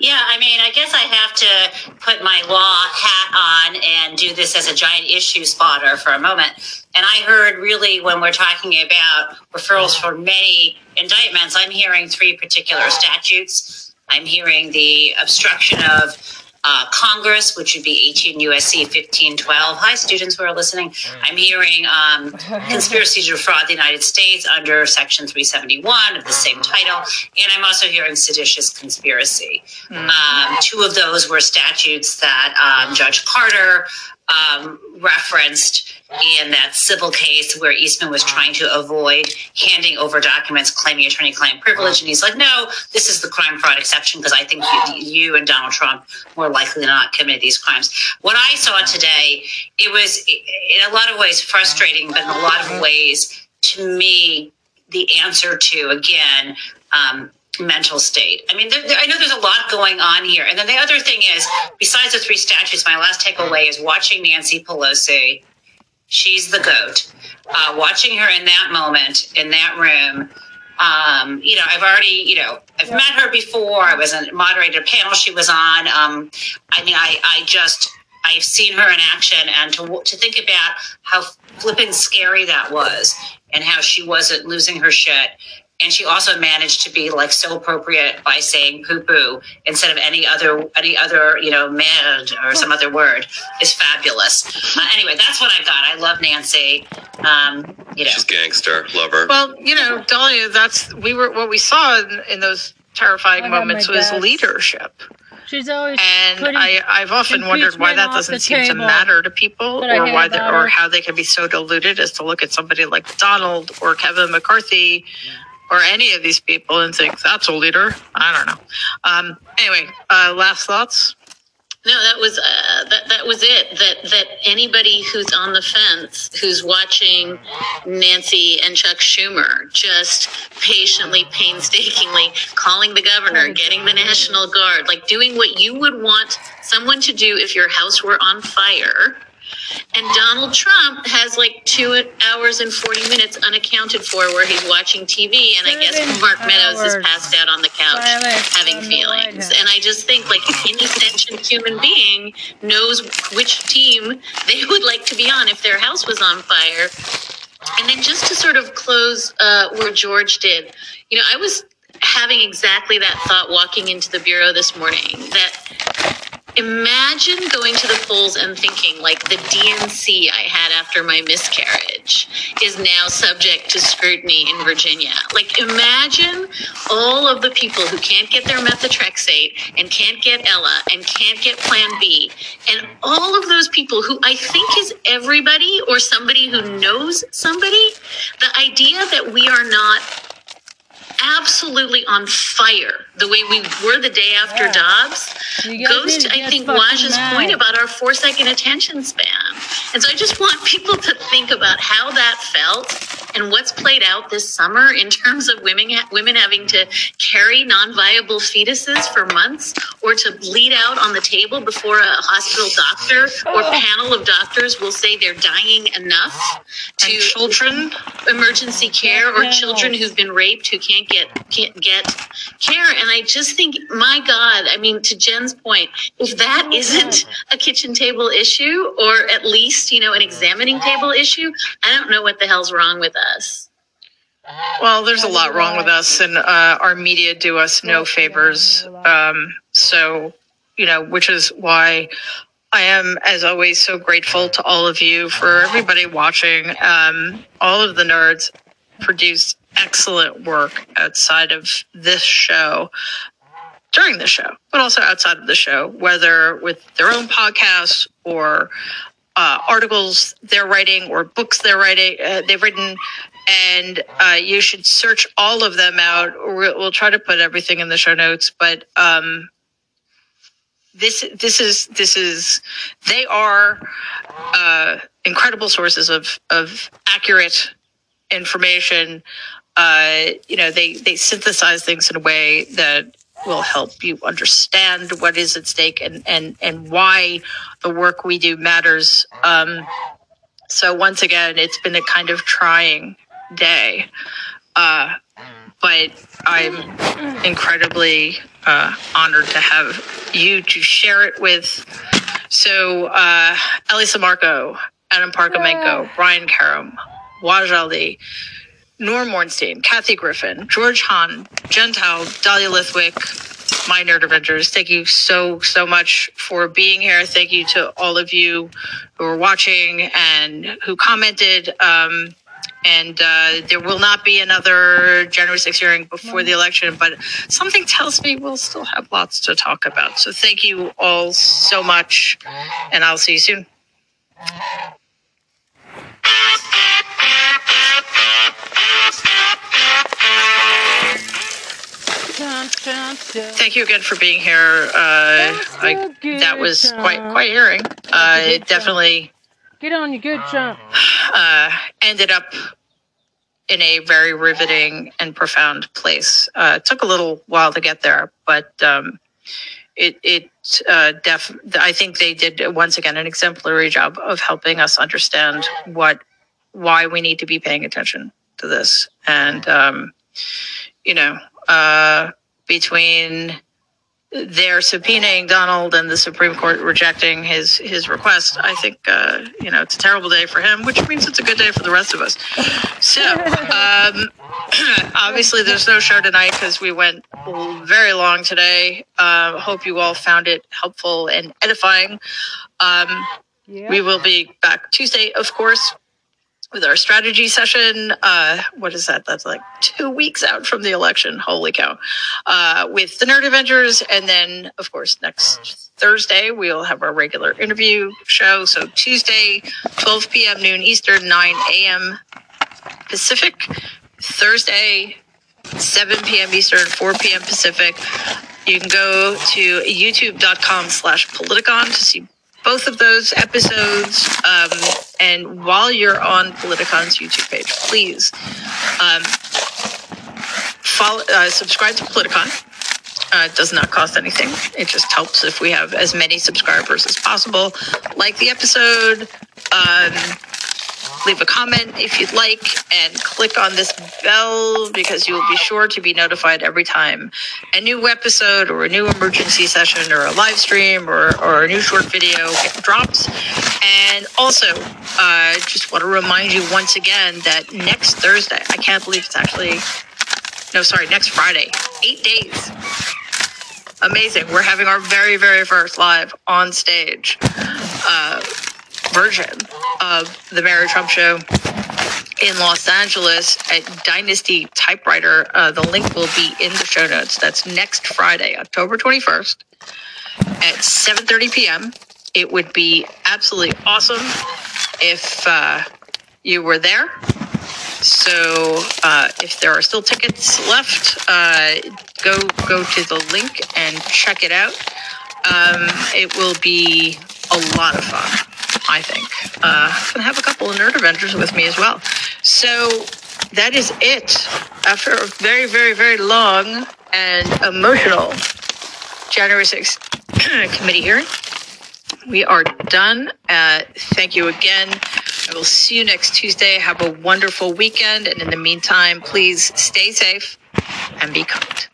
Yeah, I mean, I guess I have to put my law hat on and do this as a giant issue spotter for a moment. And I heard really when we're talking about referrals for many indictments, I'm hearing three particular statutes I'm hearing the obstruction of uh, Congress, which would be eighteen U S C fifteen twelve. Hi, students who are listening. I'm hearing um, conspiracy to defraud the United States under Section three seventy-one of the same title. And I'm also hearing seditious conspiracy. Um, two of those were statutes that um, Judge Carter um, referenced in that civil case where Eastman was trying to avoid handing over documents claiming attorney-client privilege. And he's like, no, this is the crime fraud exception because I think you, you and Donald Trump more likely than not committed these crimes. What I saw today, it was in a lot of ways frustrating, but in a lot of ways, to me, the answer to, again, um, mental state. I mean, there, there, I know there's a lot going on here. And then the other thing is, besides the three statutes, my last takeaway is watching Nancy Pelosi. She's the goat. Uh, watching her in that moment, in that room, um, you know, I've already, you know, I've yeah. met her before. I was a moderator panel she was on. Um, I mean, I, I just, I've seen her in action, and to to think about how flippin' scary that was and how she wasn't losing her shit. And she also managed to be like so appropriate by saying poo-poo instead of any other, any other, you know, mad or some other word is fabulous. Uh, anyway, that's what I got. I love Nancy. Um, you know, she's gangster, love her. Well, you know, Dahlia, that's we were what we saw in, in those terrifying oh, moments was best. leadership. She's always and putting, I, I've often wondered why that doesn't seem table. to matter to people, but or why, the, or how they can be so deluded as to look at somebody like Donald or Kevin McCarthy. Yeah. Or any of these people and think that's a leader. I don't know. Um, anyway, uh, last thoughts. No, that was uh, that. That was it. That that anybody who's on the fence, who's watching Nancy and Chuck Schumer, just patiently, painstakingly calling the governor, getting the National Guard, like doing what you would want someone to do if your house were on fire. And Donald Trump has like two hours and forty minutes unaccounted for where he's watching T V. And I guess Mark Meadows is passed out on the couch having feelings. And I just think like any sentient human being knows which team they would like to be on if their house was on fire. And then just to sort of close uh, where George did, you know, I was having exactly that thought walking into the bureau this morning that... Imagine going to the polls and thinking like the D N C I had after my miscarriage is now subject to scrutiny in Virginia. Like imagine all of the people who can't get their methotrexate and can't get Ella and can't get Plan B. And all of those people who I think is everybody or somebody who knows somebody, the idea that we are not absolutely on fire the way we were the day after yeah. Dobbs goes to, I think, Waj's point about our four second attention span. And so I just want people to think about how that felt and what's played out this summer in terms of women women having to carry non-viable fetuses for months or to bleed out on the table before a hospital doctor or panel of doctors will say they're dying enough to and children emergency care or children who've been raped who can't get can't get care. And I just think, my God, I mean, to Jen's point, if that isn't a kitchen table issue or at least, you know, an examining table issue, I don't know what the hell's wrong with us. Well, there's a lot wrong with us, and uh, our media do us no favors. Um, so, you know, which is why I am, as always, so grateful to all of you, for everybody watching. Um, all of the nerds produced excellent work outside of this show, during the show, but also outside of the show, whether with their own podcasts or uh, articles they're writing or books they're writing, uh, they've written. And uh, you should search all of them out. We'll try to put everything in the show notes, but um, this this is this is they are uh, incredible sources of of accurate information. Uh, you know, they, they synthesize things in a way that will help you understand what is at stake and, and, and why the work we do matters. Um, so once again, it's been a kind of trying day, uh, but I'm incredibly uh, honored to have you to share it with. So uh, Elisa Marco, Adam Parkamenko, Brian Karam, Waj Ali, Norm Ornstein, Kathy Griffin, George Hahn, Gentile, Dahlia Lithwick, my nerd avengers. Thank you so, so much for being here. Thank you to all of you who are watching and who commented. Um, and uh, there will not be another January sixth hearing before the election, but something tells me we'll still have lots to talk about. So thank you all so much, and I'll see you soon. Thank you again for being here. Uh, I, that was quite quite hearing. Uh, it definitely get on your good chump. Uh, ended up in a very riveting and profound place. Uh, it took a little while to get there, but um, it it uh, def. I think they did once again an exemplary job of helping us understand what why we need to be paying attention to this, and um, you know. Uh, between their subpoenaing Donald and the Supreme Court rejecting his, his request, I think, uh, you know, it's a terrible day for him, which means it's a good day for the rest of us. So, um, obviously there's no show tonight because we went very long today. Uh, hope you all found it helpful and edifying. Um, yeah. We will be back Tuesday, of course, with our strategy session. Uh, what is that? That's like two weeks out from the election. Holy cow. Uh, with the Nerd Avengers. And then, of course, next Thursday, we'll have our regular interview show. So Tuesday, twelve p.m. noon Eastern, nine a.m. Pacific. Thursday, seven p.m. Eastern, four p.m. Pacific. You can go to youtube.com slash Politicon to see both of those episodes, um, and while you're on Politicon's YouTube page, please um, follow, uh, subscribe to Politicon. Uh, it does not cost anything. It just helps if we have as many subscribers as possible. Like the episode, um, leave a comment if you'd like, and click on this bell because you will be sure to be notified every time a new episode or a new emergency session or a live stream or, or a new short video drops. And also, I uh, just want to remind you once again that next Thursday, I can't believe it's actually, no, sorry, next Friday, eight days. Amazing. We're having our very, very first live on stage Uh version of the Mary Trump show in Los Angeles at Dynasty Typewriter. Uh, the link will be in the show notes. That's next Friday, October twenty-first at seven thirty p.m. It would be absolutely awesome if uh, you were there. So uh, if there are still tickets left, uh, go, go to the link and check it out. Um, it will be a lot of fun, I think. Uh, I'm going to have a couple of Nerd Avengers with me as well. So that is it. After a very, very, very long and emotional January sixth committee hearing, we are done. Uh, thank you again. I will see you next Tuesday. Have a wonderful weekend. And in the meantime, please stay safe and be kind.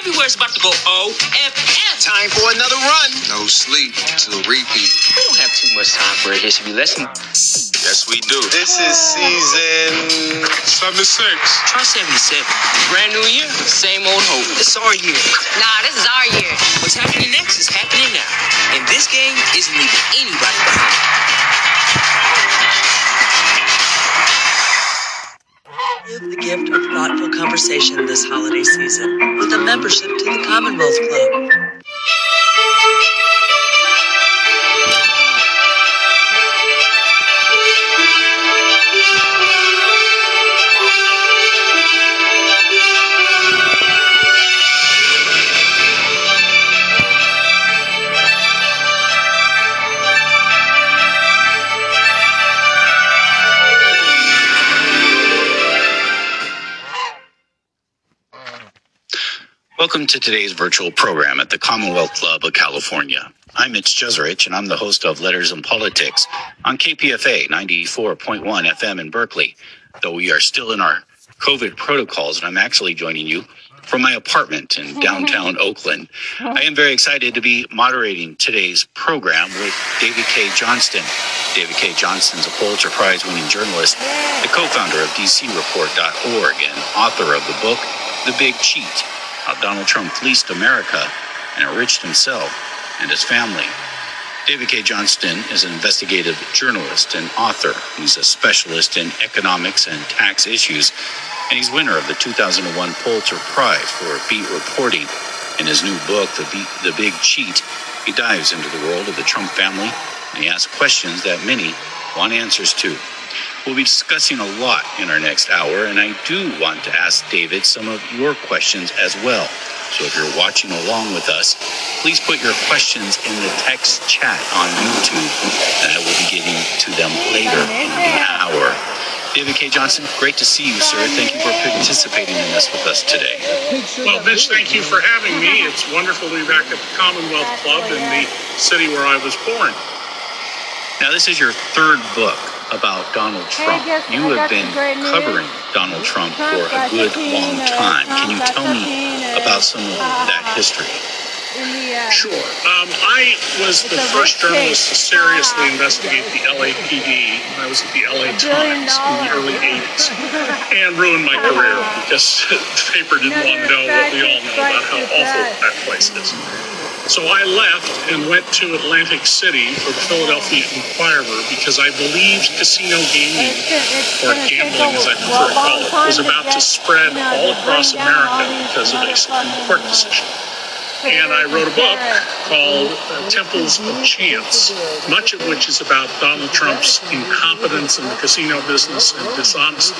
Everywhere's about to go O F F. Time for another run. No sleep till repeat. We don't have too much time for it. It should be less than... Yes, we do. This is season... seventy-six. Try seventy-seven. Brand new year, same old hope. It's our year. Nah, this is our year. What's happening next is happening now. And this game isn't leaving anybody behind. Give the gift of thoughtful conversation this holiday season with a membership to the Commonwealth Club. Welcome to today's virtual program at the Commonwealth Club of California. I'm Mitch Jeserich, and I'm the host of Letters and Politics on K P F A ninety-four point one F M in Berkeley. Though we are still in our COVID protocols, and I'm actually joining you from my apartment in downtown Oakland, I am very excited to be moderating today's program with David K. Johnston. David K. Johnston is a Pulitzer Prize-winning journalist, the co-founder of D C Report dot org, and author of the book The Big Cheat: How Donald Trump Fleeced America and Enriched Himself and His Family. David K. Johnston is an investigative journalist and author. He's a specialist in economics and tax issues, and he's winner of the two thousand one Pulitzer Prize for beat reporting. In his new book, The, Be- the Big Cheat, he dives into the world of the Trump family, and he asks questions that many want answers to. We'll be discussing a lot in our next hour, and I do want to ask David some of your questions as well. So if you're watching along with us, please put your questions in the text chat on YouTube, and I will be getting to them later in the hour. David K. Johnston, great to see you, sir. Thank you for participating in this with us today. Well, Mitch, thank you for having me. It's wonderful to be back at the Commonwealth Club in the city where I was born. Now, this is your third book about Donald Trump. You have been covering Donald Trump for a good long time. Can you tell me about some of that history? Sure. Um, I was the first journalist to seriously investigate the L A P D when I was at the L A Times in the early eighties, and ruined my career because the paper didn't want to know what we all know about how awful that place is. So I left and went to Atlantic City for the Philadelphia Inquirer because I believed casino gaming, or gambling as I prefer to call it, was about to spread all across America because of a Supreme Court decision. And I wrote a book called Temples of Chance, much of which is about Donald Trump's incompetence in the casino business and dishonesty,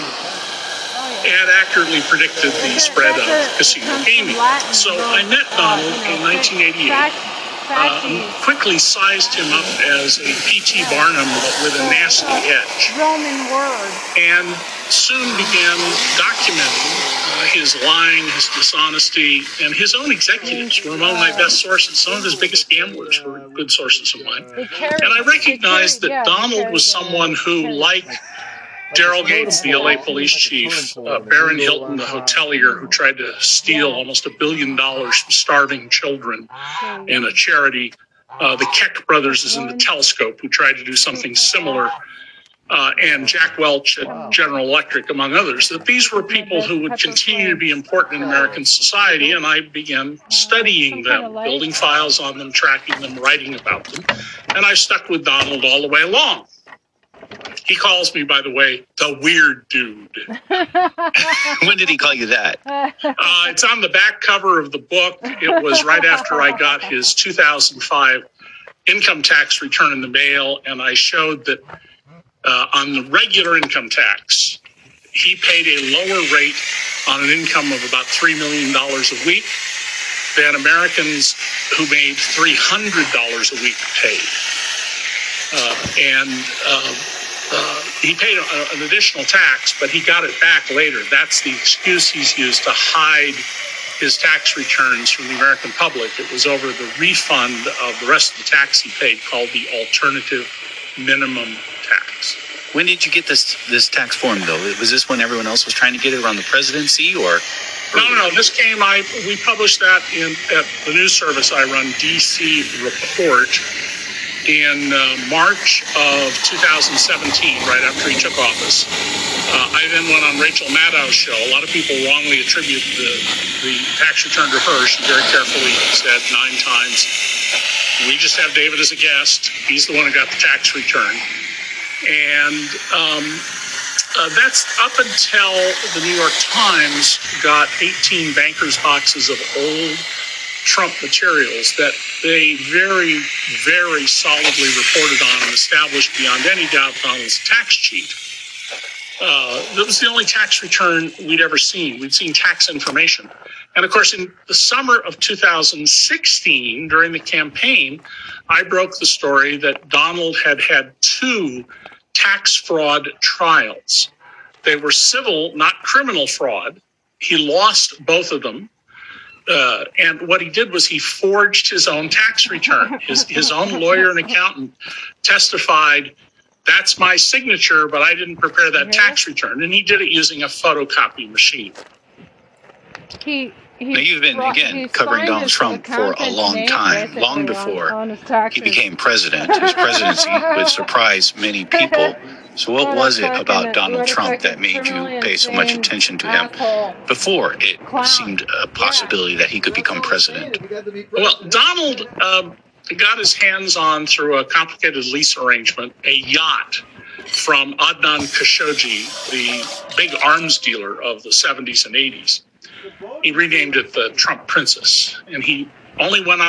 and accurately predicted the spread of casino gaming. So I met Donald in nineteen eighty-eight, uh, and quickly sized him up as a P T Barnum with a nasty edge, and soon began documenting uh, his lying, his dishonesty, and his own executives were among my best sources. Some of his biggest gamblers were good sources of mine. And I recognized that Donald was someone who, like Daryl Gates, the L A police chief, uh, Barron Hilton, the hotelier who tried to steal almost a billion dollars from starving children in a charity, uh, the Keck brothers is in the Telescope who tried to do something similar, uh, and Jack Welch at General Electric, among others, that these were people who would continue to be important in American society, and I began studying them, building files on them, tracking them, writing about them, and I stuck with Donald all the way along. He calls me, by the way, the weird dude. When did he call you that? Uh, it's on the back cover of the book. It was right after I got his two thousand five income tax return in the mail, and I showed that uh, on the regular income tax, he paid a lower rate on an income of about three million dollars a week than Americans who made three hundred dollars a week paid. Uh, and uh, uh, he paid a, an additional tax, but he got it back later. That's the excuse he's used to hide his tax returns from the American public. It was over the refund of the rest of the tax he paid, called the alternative minimum tax. When did you get this this tax form, though? Was this when everyone else was trying to get it around the presidency, or? No, no, no. This came. I we published that in at the news service I run, D C Report. In uh, March of two thousand seventeen, right after he took office. Uh, I then went on Rachel Maddow's show. A lot of people wrongly attribute the, the tax return to her. She very carefully said nine times, we just have David as a guest. He's the one who got the tax return. And um, uh, that's up until the New York Times got eighteen bankers' boxes of old Trump materials that they very, very solidly reported on and established beyond any doubt Donald's tax cheat. Uh, that was the only tax return we'd ever seen. We'd seen tax information. And of course, in the summer of two thousand sixteen, during the campaign, I broke the story that Donald had had two tax fraud trials. They were civil, not criminal fraud. He lost both of them. Uh, and what he did was he forged his own tax return. His his own lawyer and accountant testified, that's my signature, but I didn't prepare that tax return. And he did it using a photocopy machine. He, he now you've been, again, covering Donald Trump for a long time, long before on, on he became president. His presidency would surprise many people. So what was it about Donald Trump that made you pay so much attention to him before it seemed a possibility that he could become president? Well, Donald um, got his hands on, through a complicated lease arrangement, a yacht from Adnan Khashoggi, the big arms dealer of the seventies and eighties. He renamed it the Trump Princess, and he only went on it